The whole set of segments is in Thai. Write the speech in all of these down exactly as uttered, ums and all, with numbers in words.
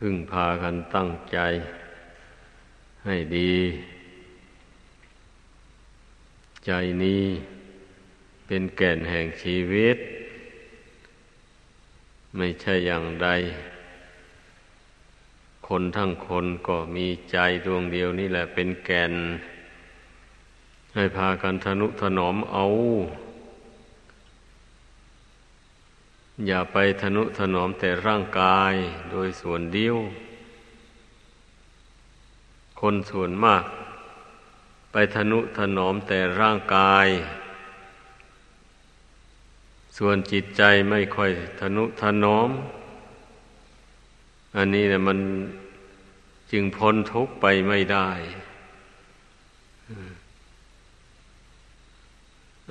พึ่งพากันตั้งใจให้ดีใจนี้เป็นแก่นแห่งชีวิตไม่ใช่อย่างใดคนทั้งคนก็มีใจดวงเดียวนี่แหละเป็นแก่นให้พากันทนุถนอมเอาอย่าไปทนุถนอมแต่ร่างกายโดยส่วนเดียวคนส่วนมากไปทนุถนอมแต่ร่างกายส่วนจิตใจไม่ค่อยทนุถนอมอันนี้แหละมันจึงพ้นทุกข์ไปไม่ได้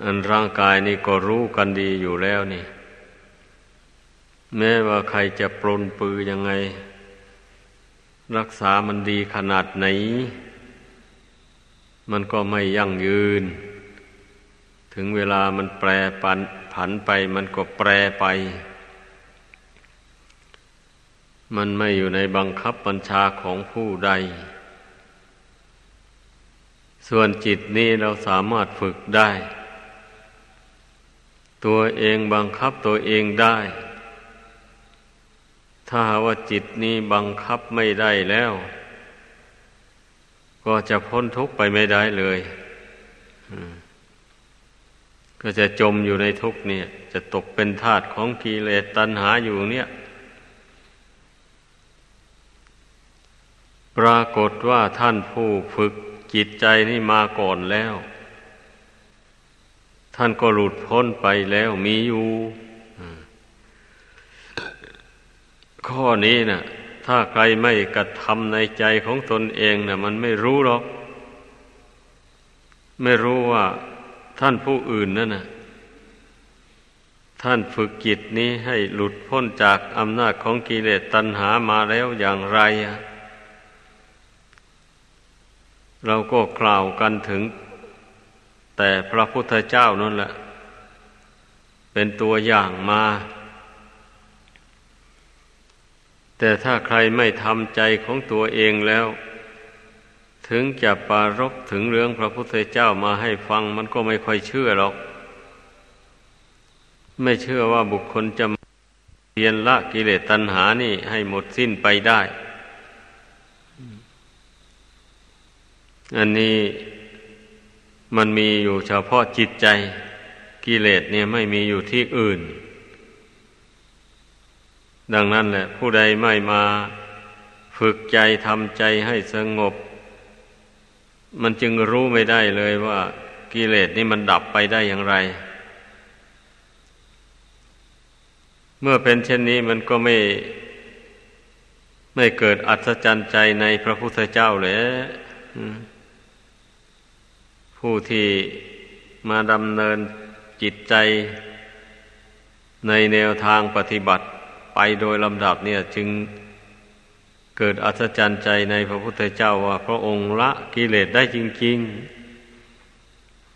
อันร่างกายนี่ก็รู้กันดีอยู่แล้วนี่แม้ว่าใครจะปรนปือยังไงรักษามันดีขนาดไหนมันก็ไม่ยั่งยืนถึงเวลามันแปรปันผันไปมันก็แปรไปมันไม่อยู่ในบังคับบัญชาของผู้ใดส่วนจิตนี้เราสามารถฝึกได้ตัวเองบังคับตัวเองได้ถ้าว่าจิตนี้บังคับไม่ได้แล้วก็จะพ้นทุกข์ไปไม่ได้เลยก็จะจมอยู่ในทุกข์เนี่ยจะตกเป็นทาสของกิเลสตัณหาอยู่เนี่ยปรากฏว่าท่านผู้ฝึกจิตใจนี่มาก่อนแล้วท่านก็หลุดพ้นไปแล้วมีอยู่ข้อนี้นะถ้าใครไม่กระทำในใจของตนเองนะมันไม่รู้หรอกไม่รู้ว่าท่านผู้อื่นนั่นนะท่านฝึกจิตนี้ให้หลุดพ้นจากอำนาจของกิเลสตัณหามาแล้วอย่างไรเราก็กล่าวกันถึงแต่พระพุทธเจ้านั่นแหละเป็นตัวอย่างมาแต่ถ้าใครไม่ทำใจของตัวเองแล้วถึงจะปรารภถึงเรื่องพระพุทธเจ้ามาให้ฟังมันก็ไม่ค่อยเชื่อหรอกไม่เชื่อว่าบุคคลจะเพียรละกิเลสตัณหานี่ให้หมดสิ้นไปได้อันนี้มันมีอยู่เฉพาะจิตใจกิเลสเนี่ยไม่มีอยู่ที่อื่นดังนั้นแหละผู้ใดไม่มาฝึกใจทำใจให้สงบมันจึงรู้ไม่ได้เลยว่ากิเลสนี่มันดับไปได้อย่างไรเมื่อเป็นเช่นนี้มันก็ไม่ไม่เกิดอัศจรรย์ใจในพระพุทธเจ้าเลยผู้ที่มาดำเนินจิตใจในแนวทางปฏิบัติไปโดยลำดับเนี่ยจึงเกิดอัศจรรย์ใจในพระพุทธเจ้าว่าพระองค์ละกิเลสได้จริง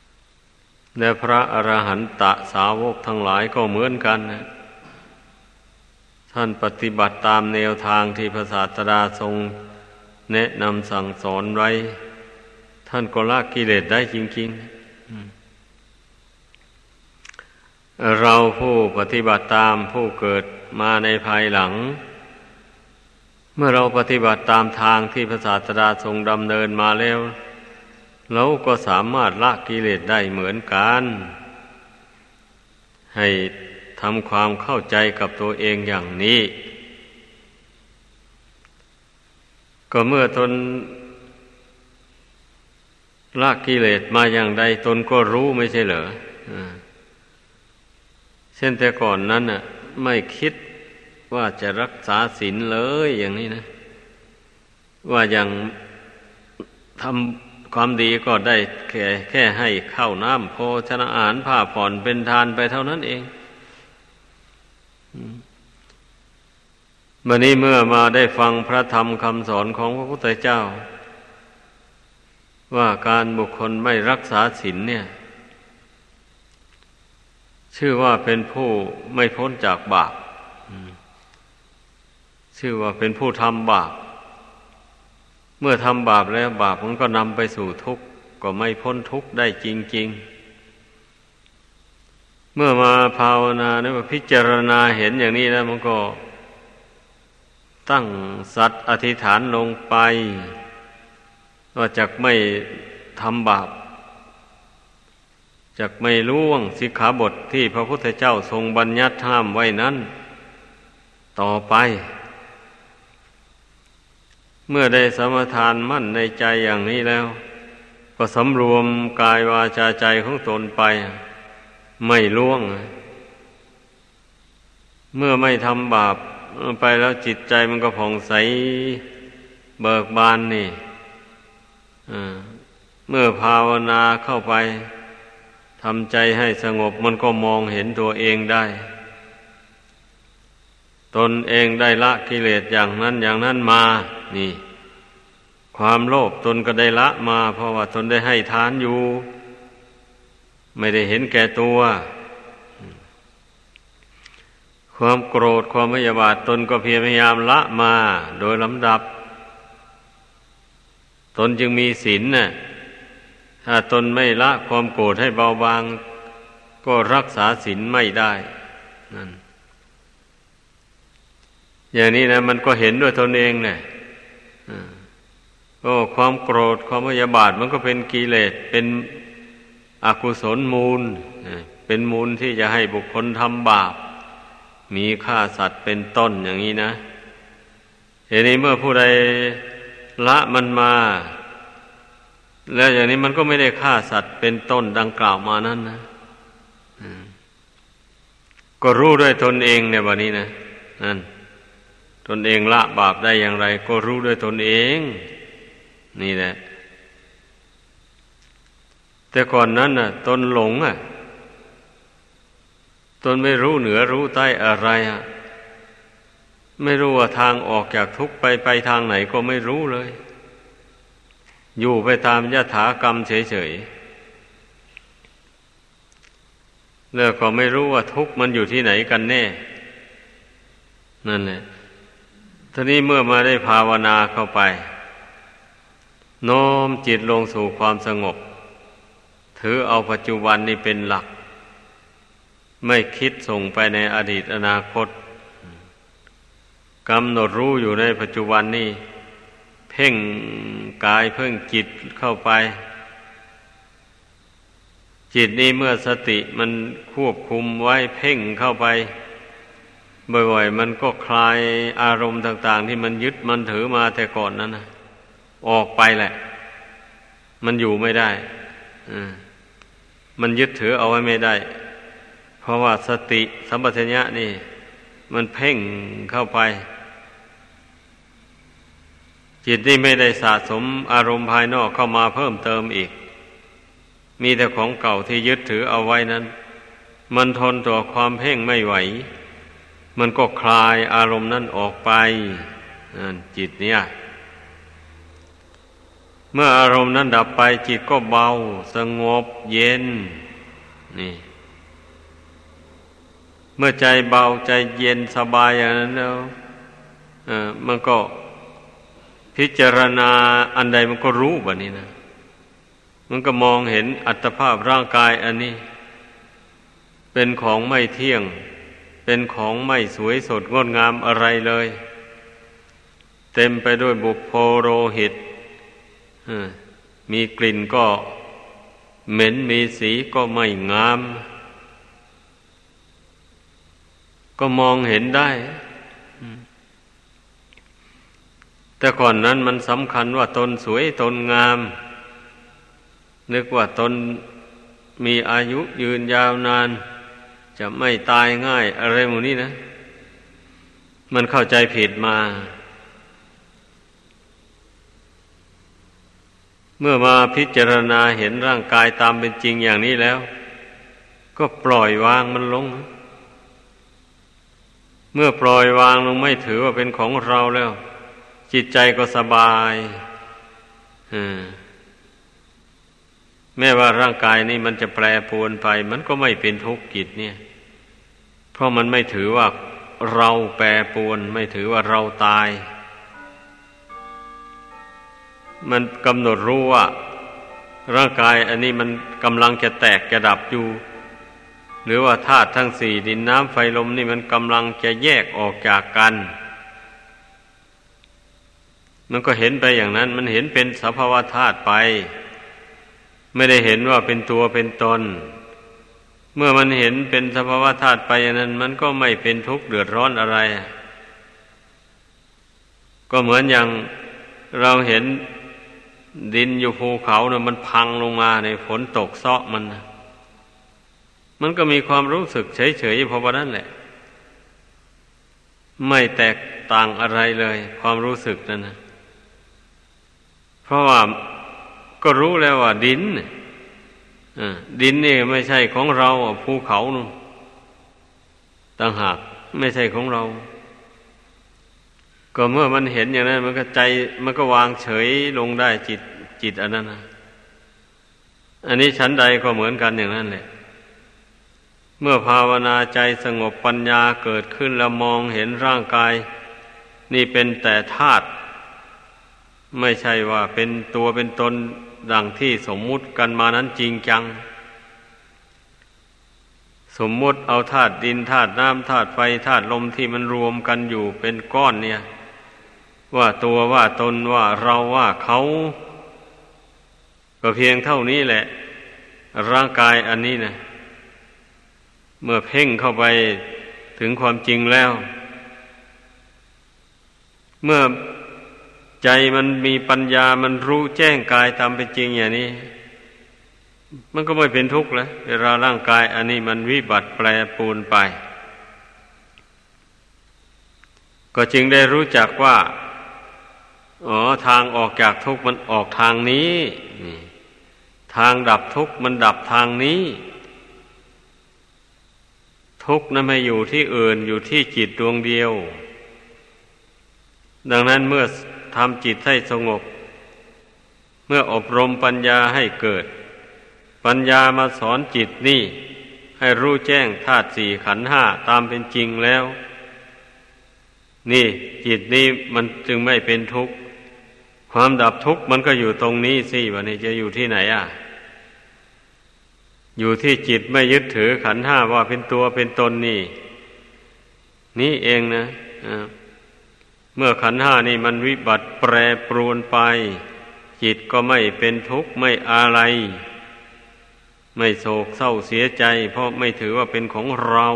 ๆและพระอรหันตสาวกทั้งหลายก็เหมือนกันนะท่านปฏิบัติตามแนวทางที่พระศาสดาทรงแนะนำสั่งสอนไว้ท่านก็ละกิเลสได้จริงๆเราผู้ปฏิบัติตามผู้เกิดมาในภายหลังเมื่อเราปฏิบัติตามทางที่พระศาสดาทรงดำเนินมาแล้วเราก็สามารถละกิเลสได้เหมือนกันให้ทำความเข้าใจกับตัวเองอย่างนี้ก็เมื่อตนละกิเลสมาอย่างใดตนก็รู้ไม่ใช่เหรอเช่นแต่ก่อนนั้นน่ะไม่คิดว่าจะรักษาศีลเลยอย่างนี้นะว่าอย่างทำความดีก็ได้แค่แค่ให้ข้าวน้ำโภชนาอาหารผ้าผ่อนเป็นทานไปเท่านั้นเองบัดนี้เมื่อมาได้ฟังพระธรรมคำสอนของพระพุทธเจ้าว่าการบุคคลไม่รักษาศีลเนี่ยชื่อว่าเป็นผู้ไม่พ้นจากบาป ชื่อว่าเป็นผู้ทำบาปเมื่อทำบาปแล้วบาปมันก็นำไปสู่ทุกข์ก็ไม่พ้นทุกข์ได้จริงๆเมื่อมาภาวนาเนี่ยมาพิจารณาเห็นอย่างนี้แล้วมันก็ตั้งสัตย์อธิษฐานลงไปว่าจักไม่ทำบาปจักไม่ล่วงสิกขาบทที่พระพุทธเจ้าทรงบัญญัติห้ามไว้นั้นต่อไปเมื่อได้สมทานมั่นในใจอย่างนี้แล้วก็สำรวมกายวาจาใจของตนไปไม่ล่วงเมื่อไม่ทำบาปไปแล้วจิตใจมันก็ผ่องใสเบิกบานนี่เมื่อภาวนาเข้าไปทำใจให้สงบมันก็มองเห็นตัวเองได้ตนเองได้ละกิเลสอย่างนั้นอย่างนั้นมานี่ความโลภตนก็ได้ละมาเพราะว่าตนได้ให้ทานอยู่ไม่ได้เห็นแก่ตัวความโกรธความพยาบาทตนก็พยายามละมาโดยลำดับตนจึงมีศีลน่ะถ้าตนไม่ละความโกรธให้เบาบางก็รักษาศีลไม่ได้นั่นอย่างนี้นะมันก็เห็นด้วยตนเองเนี่ยก็ความโกรธความพยาบาทมันก็เป็นกิเลสเป็นอกุศลมูลเป็นมูลที่จะให้บุคคลทำบาปมีฆ่าสัตว์เป็นต้นอย่างนี้นะทีนี้เมื่อผู้ใดละมันมาแล้วอย่างนี้มันก็ไม่ได้ฆ่าสัตว์เป็นต้นดังกล่าวมานั้นนะก็รู้ด้วยตนเองในวันนี้นะนั่นตนเองละบาปได้อย่างไรก็รู้ด้วยตนเองนี่แหละแต่ก่อนนั้นน่ะตนหลงอ่ะตนไม่รู้เหนือรู้ใต้อะไรอ่ะไม่รู้ว่าทางออกจากทุกข์ไปไปทางไหนก็ไม่รู้เลยอยู่ไปตามยถากรรมเฉยๆแล้วก็ไม่รู้ว่าทุกข์มันอยู่ที่ไหนกันแน่นั่นแหละทีนี้เมื่อมาได้ภาวนาเข้าไปโน้มจิตลงสู่ความสงบถือเอาปัจจุบันนี่เป็นหลักไม่คิดส่งไปในอดีตอนาคตกำหนดรู้อยู่ในปัจจุบันนี่เพ่งกายเพ่งจิตเข้าไปจิตนี่เมื่อสติมันควบคุมไว้เพ่งเข้าไปบ่อยๆมันก็คลายอารมณ์ต่างๆที่มันยึดมันถือมาแต่ก่อนนั้นนะออกไปแหละมันอยู่ไม่ได้มันยึดถือเอาไว้ไม่ได้เพราะว่าสติสัมปชัญญะนี่มันเพ่งเข้าไปจิตนี่ไม่ได้สะสมอารมณ์ภายนอกเข้ามาเพิ่มเติมอีกมีแต่ของเก่าที่ยึดถือเอาไว้นั้นมันทนต่อความเพ่งไม่ไหวมันก็คลายอารมณ์นั้นออกไปนั่นจิตเนี่ยเมื่ออารมณ์นั้นดับไปจิตก็เบาสงบเย็นนี่เมื่อใจเบาใจเย็นสบายอย่างนั้นแล้วเอ่อมันก็พิจารณาอันใดมันก็รู้แบบนี้นะมันก็มองเห็นอัตภาพร่างกายอันนี้เป็นของไม่เที่ยงเป็นของไม่สวยสดงดงามอะไรเลยเต็มไปด้วยบุพโพโรหิตมีกลิ่นก็เหม็นมีสีก็ไม่งามก็มองเห็นได้แต่ก่อนนั้นมันสำคัญว่าตนสวยตนงามนึกว่าตนมีอายุยืนยาวนานจะไม่ตายง่ายอะไรหมดนี้นะมันเข้าใจผิดมาเมื่อมาพิจารณาเห็นร่างกายตามเป็นจริงอย่างนี้แล้วก็ปล่อยวางมันลงเมื่อปล่อยวางลงไม่ถือว่าเป็นของเราแล้วจิตใจก็สบายแม้ว่าร่างกายนี้มันจะแปรปรวนไปมันก็ไม่เป็นทุกข์กิจเนี่ยเพราะมันไม่ถือว่า เราแปรปรวนไม่ถือว่าเราตายมันกำหนดรู้ว่าร่างกายอันนี้มันกำลังจะแตกจะดับอยู่หรือว่าธาตุทั้งสี่ดินน้ำไฟลมนี่มันกำลังจะแยกออกจากกันมันก็เห็นไปอย่างนั้นมันเห็นเป็นสภาวะธาตุไปไม่ได้เห็นว่าเป็นตัวเป็นตนเมื่อมันเห็นเป็นสภาวะธาตุไปอย่างนั้นมันก็ไม่เป็นทุกข์เดือดร้อนอะไรก็เหมือนอย่างเราเห็นดินอยู่ภูเขาเนี่ยมันพังลงมาในฝนตกเซาะมันมันก็มีความรู้สึกเฉยๆเพราะว่านั่นแหละไม่แตกต่างอะไรเลยความรู้สึกนั้นนะเพราะว่าก็รู้แล้วว่าดินดินนี่ไม่ใช่ของเราภูเขานู่นต่างหากไม่ใช่ของเราก็เมื่อมันเห็นอย่างนั้นมันก็ใจมันก็วางเฉยลงได้จิตจิตอันนั้นนะอันนี้ชั้นใดก็เหมือนกันอย่างนั้นแหละเมื่อภาวนาใจสงบปัญญาเกิดขึ้นแล้วมองเห็นร่างกายนี่เป็นแต่ธาตุไม่ใช่ว่าเป็นตัวเป็นตนดังที่สมมุติกันมานั้นจริงจังสมมุติเอาธาตุดินธาตุน้ำธาตุไฟธาตุลมที่มันรวมกันอยู่เป็นก้อนเนี่ยว่าตัวว่าตนว่าเราว่าเขาก็เพียงเท่านี้แหละร่างกายอันนี้นะเมื่อเพ่งเข้าไปถึงความจริงแล้วเมื่อใจมันมีปัญญามันรู้แจ้งกายตามเป็นจริงอย่างนี้มันก็ไม่เป็นทุกข์แล้วเวลาร่างกายอันนี้มันวิบัติแปรปรวนไปก็จึงได้รู้จักว่าอ๋อทางออกจากทุกข์มันออกทางนี้ทางดับทุกข์มันดับทางนี้ทุกข์นั้นไม่อยู่ที่อื่นอยู่ที่จิตดวงเดียวดังนั้นเมื่อทำจิตให้สงบเมื่ออบรมปัญญาให้เกิดปัญญามาสอนจิตนี่ให้รู้แจ้งธาตุสี่ขันธ์ห้าตามเป็นจริงแล้วนี่จิตนี้มันจึงไม่เป็นทุกข์ความดับทุกข์มันก็อยู่ตรงนี้สิวะนี่จะอยู่ที่ไหนอ่ะอยู่ที่จิตไม่ยึดถือขันธ์ห้าว่าเป็นตัวเป็นตนนี่นี่เองนะเมื่อขันธ์ห้านี่มันวิบัติแปรปรวนไปจิตก็ไม่เป็นทุกข์ไม่อะไรไม่โศกเศร้าเสียใจเพราะไม่ถือว่าเป็นของเรา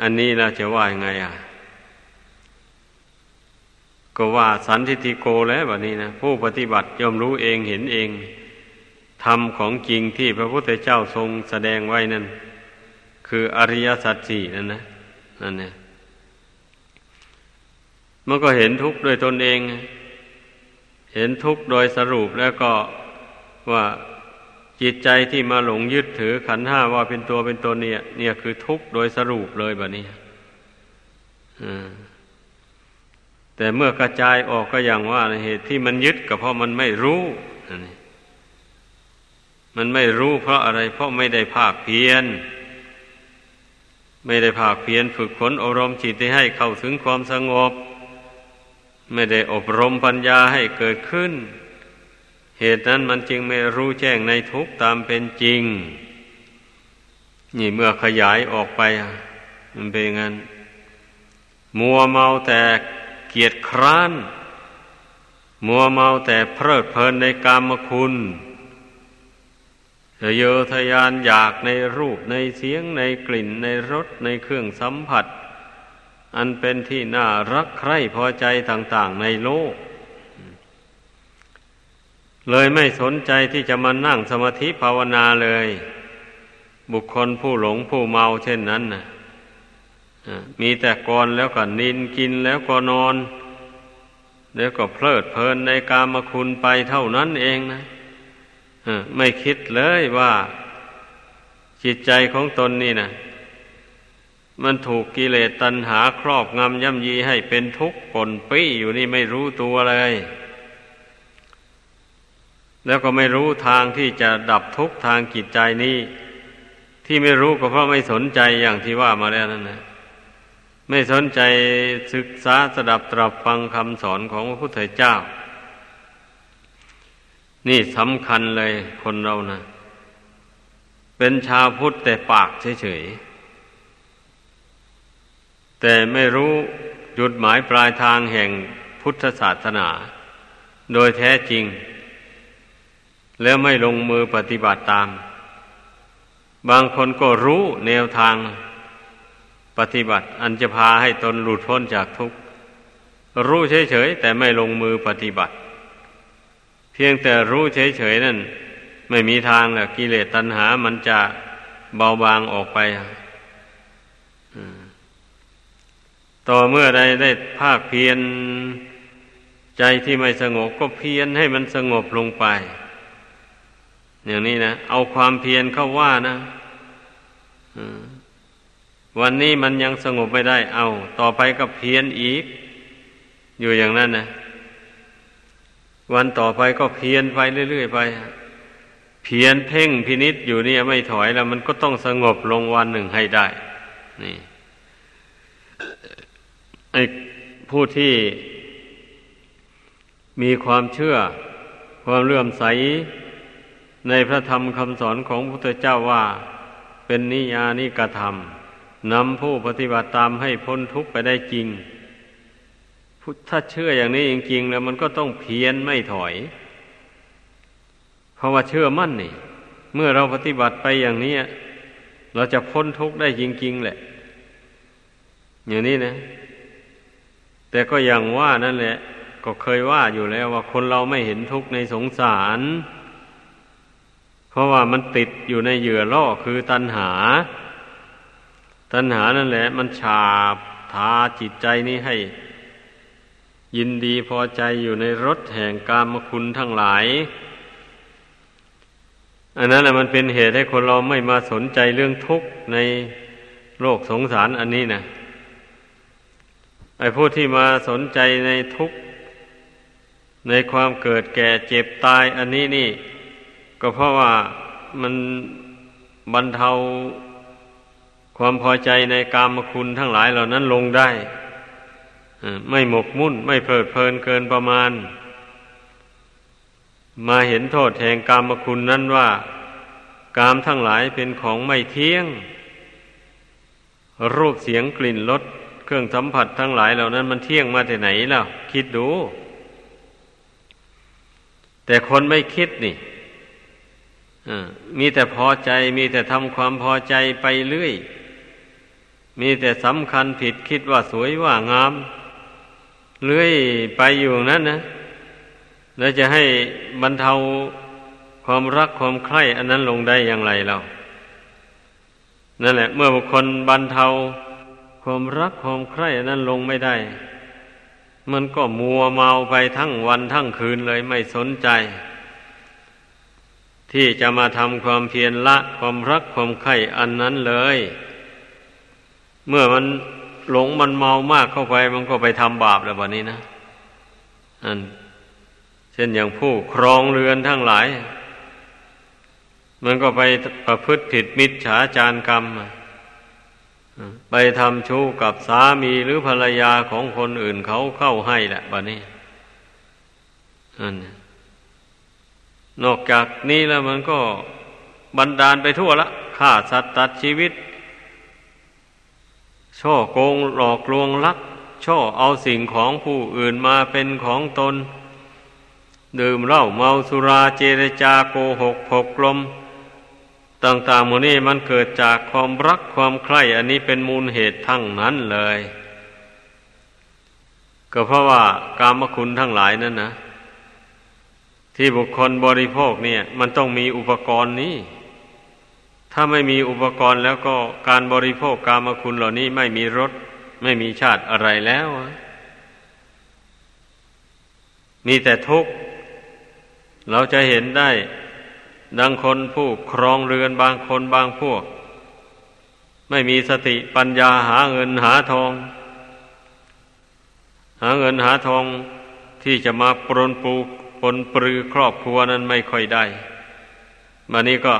อันนี้เราจะว่ายังไงอ่ะก็ว่าสันทิฏฐิโกแล้วแบบนี้นะผู้ปฏิบัติย่อมรู้เองเห็นเองธรรมของจริงที่พระพุทธเจ้าทรงแสดงไว้นั่นคืออริยสัจสี่นั่นนะนั่นเนี่ยมันก็เห็นทุกข์โดยตนเองเห็นทุกข์โดยสรุปแล้วก็ว่าจิตใจที่มาหลงยึดถือขันธ์ห้าว่าเป็นตัวเป็นตนเนี่ยเนี่ยคือทุกข์โดยสรุปเลยแบบนี้แต่เมื่อกระจายออกก็อย่างว่าเหตุที่มันยึดก็เพราะมันไม่รู้มันไม่รู้เพราะอะไรเพราะไม่ได้ภาคเพียรไม่ได้ภาคเพียรฝึกฝนอบรมจิตให้เข้าถึงความสงบไม่ได้อบรมปัญญาให้เกิดขึ้นเหตุนั้นมันจึงไม่รู้แจ้งในทุกข์ตามเป็นจริงนี่เมื่อขยายออกไปมันเป็นงั้นมัวเมาแต่เกียจคร้านมัวเมาแต่เพลิดเพลินในกามคุณทะเยอทะยานอยากในรูปในเสียงในกลิ่นในรสในเครื่องสัมผัสอันเป็นที่น่ารักใคร่พอใจต่างๆในโลกเลยไม่สนใจที่จะมานั่งสมาธิภาวนาเลยบุคคลผู้หลงผู้เมาเช่นนั้นนะมีแต่กรแล้วก็นินกินแล้วก็นอนแล้วก็เพลิดเพลินในกามคุณไปเท่านั้นเองนะไม่คิดเลยว่าจิตใจของตนนี่นะมันถูกกิเลสตัณหาครอบงำย่ำยีให้เป็นทุกข์ป่นปี้อยู่นี่ไม่รู้ตัวเลยแล้วก็ไม่รู้ทางที่จะดับทุกข์ทางจิตใจนี้ ที่ไม่รู้ก็เพราะไม่สนใจอย่างที่ว่ามาแล้วนั่นนะไม่สนใจศึกษาสดับตรับฟังคำสอนของพระพุทธเจ้านี่สำคัญเลยคนเรานะเป็นชาวพุทธแต่ปากเฉยๆแต่ไม่รู้จุดหมายปลายทางแห่งพุทธศาสนาโดยแท้จริงแล้วไม่ลงมือปฏิบัติตามบางคนก็รู้แนวทางปฏิบัติอันจะพาให้ตนหลุดพ้นจากทุกข์รู้เฉยๆแต่ไม่ลงมือปฏิบัติเพียงแต่รู้เฉยๆนั่นไม่มีทางละกิเลสตัณหามันจะเบาบางออกไปต่อเมื่อใดได้ภาคเพียรใจที่ไม่สงบก็เพียรให้มันสงบลงไปอย่างนี้นะเอาความเพียรเข้าว่านะวันนี้มันยังสงบไม่ได้เอาต่อไปก็เพียรอีกอยู่อย่างนั้นนะวันต่อไปก็เพียรไปเรื่อยๆไปเพียรเพ่งพินิจอยู่เนี่ยไม่ถอยแล้วมันก็ต้องสงบลงวันหนึ่งให้ได้นี่ไอ้ผู้ที่มีความเชื่อความเลื่อมใสในพระธรรมคำสอนของพระพุทธเจ้าว่าเป็นนิยานิกธรรมนำผู้ปฏิบัติตามให้พ้นทุกข์ไปได้จริงถ้าเชื่ออย่างนี้จริงๆแล้วมันก็ต้องเพียรไม่ถอยเพราะว่าเชื่อมั่นนี่เมื่อเราปฏิบัติไปอย่างนี้เราจะพ้นทุกข์ได้จริงๆแหละอย่างนี้นะแต่ก็อย่างว่านั่นแหละก็เคยว่าอยู่แล้วว่าคนเราไม่เห็นทุกข์ในสงสารเพราะว่ามันติดอยู่ในเหยื่อล่อคือตัณหาตัณหานั่นแหละมันฉาบทาจิตใจนี้ให้ยินดีพอใจอยู่ในรสแห่งกามคุณทั้งหลายอันนั้นแหละมันเป็นเหตุให้คนเราไม่มาสนใจเรื่องทุกข์ในโลกสงสารอันนี้นะไอ้ผู้ที่มาสนใจในทุกข์ในความเกิดแก่เจ็บตายอันนี้นี่ก็เพราะว่ามันบรรเทาความพอใจในกามคุณทั้งหลายเหล่านั้นลงได้ไม่หมกมุ่นไม่เพลิดเพลินเกินประมาณมาเห็นโทษแห่งกามคุณนั้นว่ากามทั้งหลายเป็นของไม่เที่ยงรูปเสียงกลิ่นรสเครื่องสัมผัสทั้งหลายเหล่านั้นมันเที่ยงมาแต่ไหนแล้วคิดดูแต่คนไม่คิดนี่มีแต่พอใจมีแต่ทำความพอใจไปเรื่อยมีแต่สำคัญผิดคิดว่าสวยว่างามเรื่อยไปอยู่นั้นนะแล้วจะให้บรรเทาความรักความใคร่อันนั้นลงได้อย่างไรเรานั่นแหละเมื่อบุคคลบรรเทาความรักความใคร่อันนั้นลงไม่ได้มันก็มัวเมาไปทั้งวันทั้งคืนเลยไม่สนใจที่จะมาทำความเพียรละความรักความใคร่อันนั้นเลยเมื่อมันหลงมันเมามากเข้าไปมันก็ไปทำบาปแล้วบัดนี้นะอันเช่นอย่างผู้ครองเรือนทั้งหลายมันก็ไปประพฤติผิดมิจฉาจารกรรมไปทำชู้กับสามีหรือภรรยาของคนอื่นเขาเข้าให้แหละบัดนี้อันนอกจากนี้แล้วมันก็บันดาลไปทั่วละฆ่าสัตว์ตัดชีวิตช่อโกงหลอกลวงลักช่อเอาสิ่งของผู้อื่นมาเป็นของตนดื่มเหล้าเมาสุราเจรจาโกหกผกลมต่างๆหมดนี้มันเกิดจากความรักความใคร่อันนี้เป็นมูลเหตุทั้งนั้นเลยก็เพราะว่ากามคุณทั้งหลายนั่นนะที่บุคคลบริโภคเนี่ยมันต้องมีอุปกรณ์นี้ถ้าไม่มีอุปกรณ์แล้วก็การบริโภคกามคุณเหล่านี้ไม่มีรสไม่มีชาติอะไรแล้วมีแต่ทุกข์เราจะเห็นได้ดังคนผู้ครองเรือนบางคนบางพวกไม่มีสติปัญญาหาเงินหาทองหาเงินหาทองที่จะมาปรนปูปนปรือครอบครัวนั้นไม่ค่อยได้บัดนี้ก็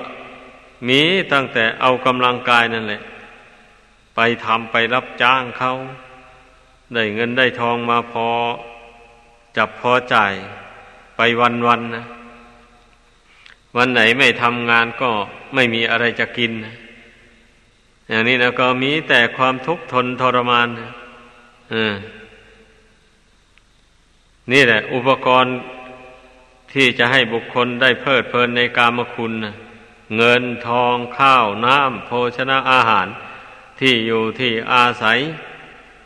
มีตั้งแต่เอากำลังกายนั่นแหละไปทำไปรับจ้างเขาได้เงินได้ทองมาพอจับพอจ่ายไปวันๆนะวันไหนไม่ทำงานก็ไม่มีอะไรจะกินนะอย่างนี้นะก็มีแต่ความทุกข์ทนทรมานนะเออนี่แหละอุปกรณ์ที่จะให้บุคคลได้เพลิดเพลินในกามคุณนะเงินทองข้าวน้ำโภชนะอาหารที่อยู่ที่อาศัย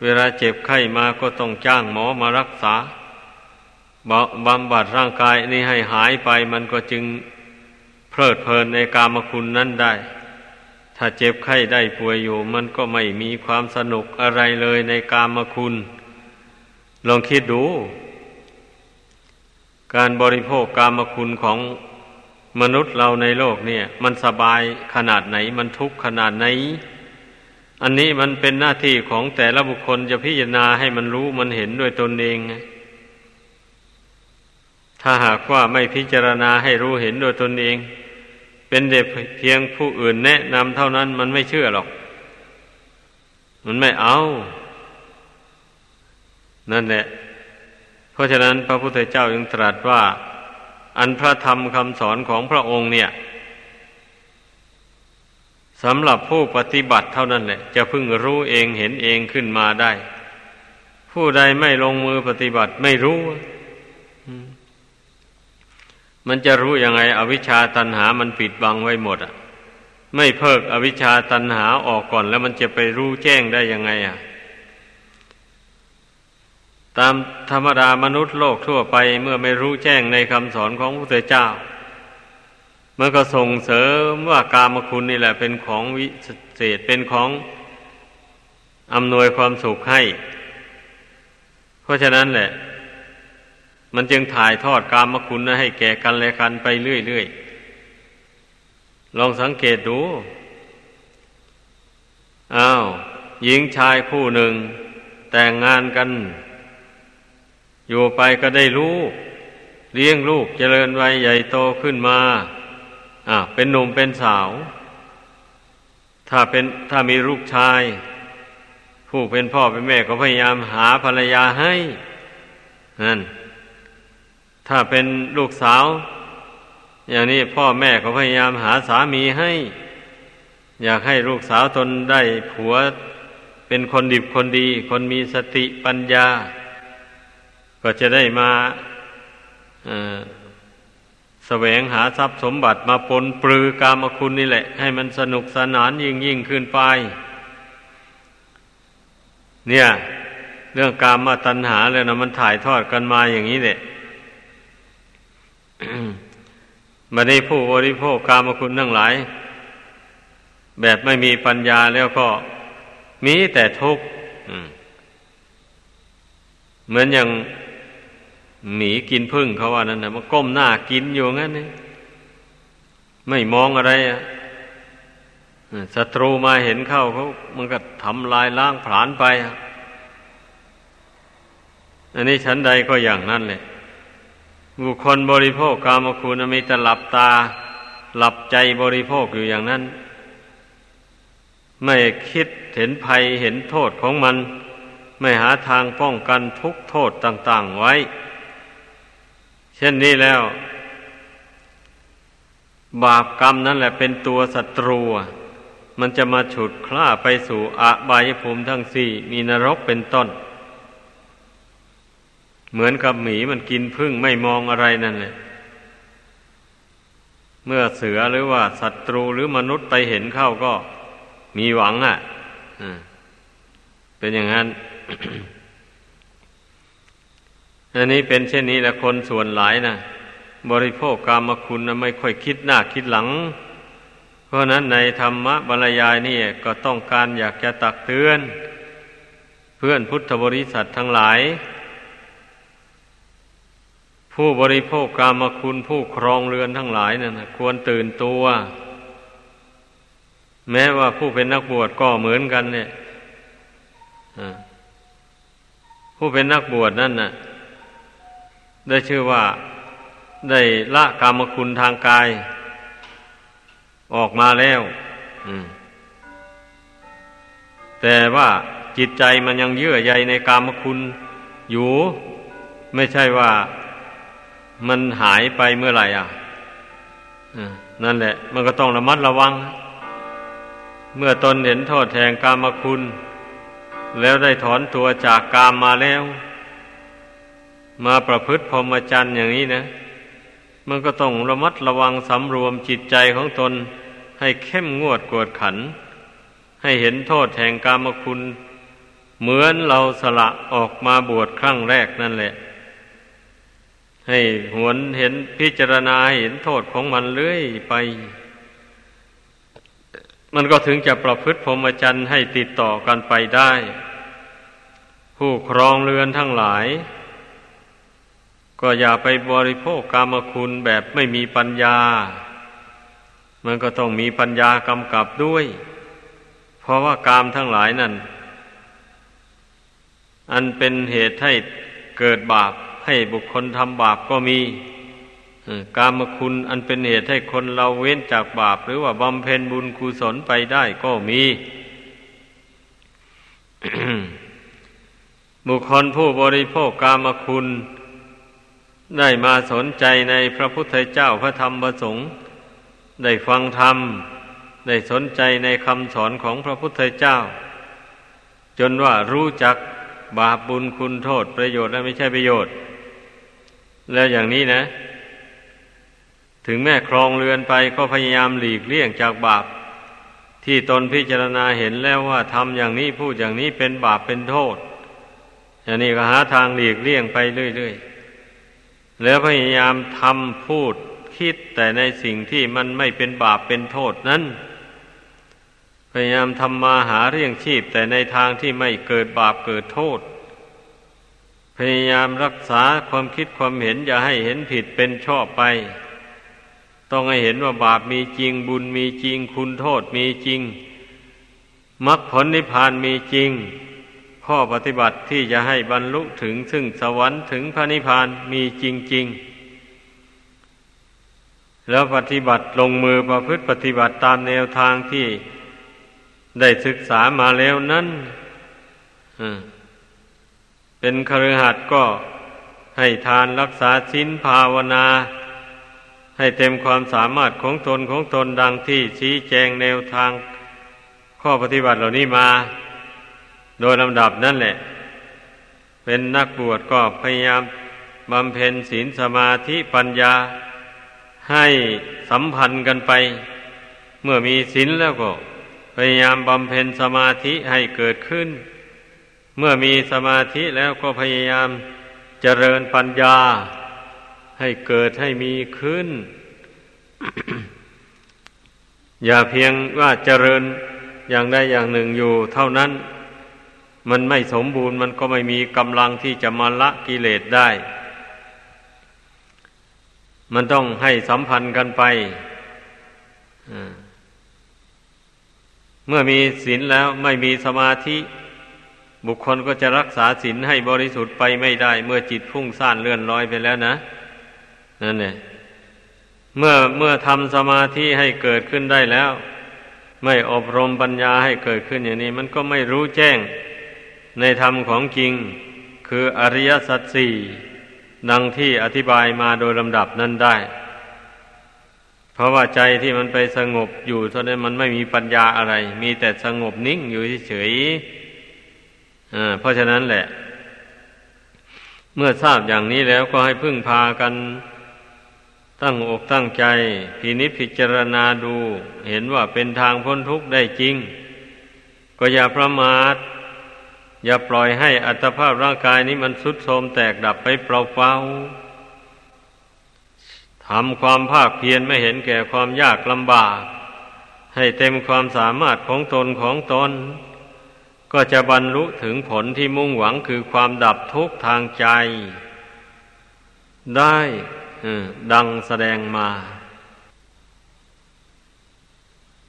เวลาเจ็บไข้มาก็ต้องจ้างหมอมารักษาบำบัดร่างกายนี้ให้หายไปมันก็จึงเพลิดเพลินในกามคุณนั้นได้ถ้าเจ็บไข้ได้ป่วยอยู่มันก็ไม่มีความสนุกอะไรเลยในกามคุณลองคิดดูการบริโภคกามคุณของมนุษย์เราในโลกเนี่ยมันสบายขนาดไหนมันทุกข์ขนาดไหนอันนี้มันเป็นหน้าที่ของแต่ละบุคคลจะพิจารณาให้มันรู้มันเห็นด้วยตนเองถ้าหากว่าไม่พิจารณาให้รู้เห็นด้วยตนเองเป็นเด็กเพียงผู้อื่นแนะนำเท่านั้นมันไม่เชื่อหรอกมันไม่เอานั่นแหละเพราะฉะนั้นพระพุทธเจ้าจึงตรัสว่าอันพระธรรมคำสอนของพระองค์เนี่ยสำหรับผู้ปฏิบัติเท่านั้นแหละจะพึงรู้เองเห็นเองขึ้นมาได้ผู้ใดไม่ลงมือปฏิบัติไม่รู้มันจะรู้ยังไงอวิชชาตัณหามันปิดบังไว้หมดอ่ะไม่เพิกอวิชชาตัณหาออกก่อนแล้วมันจะไปรู้แจ้งได้ยังไงอ่ะตามธรรมดามนุษย์โลกทั่วไปเมื่อไม่รู้แจ้งในคำสอนของพระพุทธเจ้ามันก็ส่งเสริมว่ากามคุณนี่แหละเป็นของวิเศษเป็นของอำนวยความสุขให้เพราะฉะนั้นแหละมันจึงถ่ายทอดกามคุณนะให้แก่กันและกันไปเรื่อยๆลองสังเกตดูอ้าวหญิงชายคู่หนึ่งแต่งงานกันอยู่ไปก็ได้ลูกเลี้ยงลูกเจริญวัยใหญ่โตขึ้นมาอ่ะเป็นหนุ่มเป็นสาวถ้าเป็นถ้ามีลูกชายผู้เป็นพ่อเป็นแม่ก็พยายามหาภรรยาให้นั่นถ้าเป็นลูกสาวอย่างนี้พ่อแม่ก็พยายามหาสามีให้อยากให้ลูกสาวตนได้ผัวเป็นคนดีคนดีคนมีสติปัญญาก็จะได้มาเอ่อแสวงหาทรัพย์สมบัติมาปนปลือกามคุณนี่แหละให้มันสนุกสนานยิ่งยิ่งขึ้นไปเนี่ยเรื่องกามตัณหาเลยนะมันถ่ายทอดกันมาอย่างนี้แหละ มาได้ผู้บริโภคกามคุณทั้งหลายแบบไม่มีปัญญาแล้วก็มีแต่ทุกข์เหมือนอย่างหมีกินผึ้งเขาว่านั่นนะมันก้มหน้ากินอยู่งั้นนี่ไม่มองอะไรอ่ะศัตรูมาเห็นเข้าเขามันก็ทำลายล้างผลาญไปอันนี้ฉันใดก็อย่างนั้นแหละบุคคลบริโภคกามคุณมีแต่หลับตาหลับใจบริโภคอยู่อย่างนั้นไม่คิดเห็นภัยเห็นโทษของมันไม่หาทางป้องกันทุกโทษต่างๆไว้เช่นนี้แล้วบาปกรรมนั่นแหละเป็นตัวศัตรูมันจะมาฉุดคล้าไปสู่อบายภูมิทั้งสี่มีนรกเป็นต้นเหมือนกับหมีมันกินผึ้งไม่มองอะไรนั่นแหละเมื่อเสือหรือว่าศัตรูหรือมนุษย์ไปเห็นเข้าก็มีหวังอ่ะเป็นอย่างนั้น อันนี้เป็นเช่นนี้แหละคนส่วนหลายนะบริโภคกามคุณนะไม่ค่อยคิดหน้าคิดหลังเพราะนั้นในธรรมบรรยายนี่ก็ต้องการอยากจะตักเตือนเพื่อนพุทธบริษัททั้งหลายผู้บริโภคกามคุณผู้ครองเรือนทั้งหลายนั่นนะควรตื่นตัวแม้ว่าผู้เป็นนักบวชก็เหมือนกันเนี่ยผู้เป็นนักบวชนั่นน่ะได้ชื่อว่าได้ละกามคุณทางกาย ออกมาแล้วแต่ว่าจิตใจมันยังเยื่อใยในกามคุณอยู่ไม่ใช่ว่ามันหายไปเมื่อไหร่อ่ะนั่นแหละมันก็ต้องระมัดระวังเมื่อตนเห็นโทษแห่งกามคุณแล้วได้ถอนตัวจากกามมาแล้วมาประพฤติพรหมจรรย์อย่างนี้นะมันก็ต้องระมัดระวังสำรวมจิตใจของตนให้เข้มงวดกวดขันให้เห็นโทษแห่งกามคุณเหมือนเราสละออกมาบวชครั้งแรกนั่นแหละให้หวนเห็นพิจารณาเห็นโทษของมันเรื่อยไปมันก็ถึงจะประพฤติพรหมจรรย์ให้ติดต่อกันไปได้ผู้ครองเรือนทั้งหลายก็อย่าไปบริโภคกามคุณแบบไม่มีปัญญามันก็ต้องมีปัญญากำกับด้วยเพราะว่ากามทั้งหลายนั่นอันเป็นเหตุให้เกิดบาปให้บุคคลทำบาปก็มีกามคุณอันเป็นเหตุให้คนเราเว้นจากบาปหรือว่าบำเพ็ญบุญกุศลไปได้ก็มี บุคคลผู้บริโภคกามคุณได้มาสนใจในพระพุทธเจ้าพระธรรมพระสงฆ์ได้ฟังธรรมได้สนใจในคำสอนของพระพุทธเจ้าจนว่ารู้จักบาปบุญคุณโทษประโยชน์และไม่ใช่ประโยชน์แล้วอย่างนี้นะถึงแม้ครองเรือนไปก็พยายามหลีกเลี่ยงจากบาปที่ตนพิจารณาเห็นแล้วว่าทำอย่างนี้พูดอย่างนี้เป็นบาปเป็นโทษอย่างนี้ก็หาทางหลีกเลี่ยงไปเรื่อยๆแล้วพยายามทำพูดคิดแต่ในสิ่งที่มันไม่เป็นบาปเป็นโทษนั้นพยายามทำมาหาเลี้ยงชีพแต่ในทางที่ไม่เกิดบาปเกิดโทษพยายามรักษาความคิดความเห็นอย่าให้เห็นผิดเป็นชอบไปต้องให้เห็นว่าบาปมีจริงบุญมีจริงคุณโทษมีจริงมรรคผลนิพพานมีจริงข้อปฏิบัติที่จะให้บรรลุถึงซึ่งสวรรค์ถึงพระนิพพานมีจริงๆแล้วปฏิบัติลงมือประพฤติปฏิบัติตามแนวทางที่ได้ศึกษามาแล้วนั้นเป็นคฤหัสถ์ก็ให้ทานรักษาศีลภาวนาให้เต็มความสามารถของตนของตนดังที่ชี้แจงแนวทางข้อปฏิบัติเหล่านี้มาโดยลำดับนั่นแหละเป็นนักบวชก็พยายามบำเพ็ญศีลสมาธิปัญญาให้สัมพันธ์กันไปเมื่อมีศีลแล้วก็พยายามบำเพ็ญสมาธิให้เกิดขึ้นเมื่อมีสมาธิแล้วก็พยายามเจริญปัญญาให้เกิดให้มีขึ้น อย่าเพียงว่าเจริญอย่างใดอย่างหนึ่งอยู่เท่านั้นมันไม่สมบูรณ์มันก็ไม่มีกำลังที่จะมาละกิเลสได้มันต้องให้สัมพันธ์กันไปเมื่อมีศีลแล้วไม่มีสมาธิบุคคลก็จะรักษาศีลให้บริสุทธิ์ไปไม่ได้เมื่อจิตฟุ้งซ่านเลื่อนลอยไปแล้วนะนั่นแหละเมื่อเมื่อทำสมาธิให้เกิดขึ้นได้แล้วไม่อบรมปัญญาให้เกิดขึ้นอย่างนี้มันก็ไม่รู้แจ้งในธรรมของจริงคืออริยสัจสี่ดังที่อธิบายมาโดยลำดับนั้นได้เพราะว่าใจที่มันไปสงบอยู่เท่านั้นมันไม่มีปัญญาอะไรมีแต่สงบนิ่งอยู่เฉยๆเออเพราะฉะนั้นแหละเมื่อทราบอย่างนี้แล้วก็ให้พึ่งพากันตั้งอกตั้งใจพินิจพิจารณาดูเห็นว่าเป็นทางพ้นทุกข์ได้จริงก็อย่าประมาทอย่าปล่อยให้อัตภาพร่างกายนี้มันทรุดโทรมแตกดับไปเปล่าๆทำความภาคเพียรไม่เห็นแก่ความยากลำบากให้เต็มความสามารถของตนของตนก็จะบรรลุถึงผลที่มุ่งหวังคือความดับทุกข์ทางใจได้ดังแสดงมา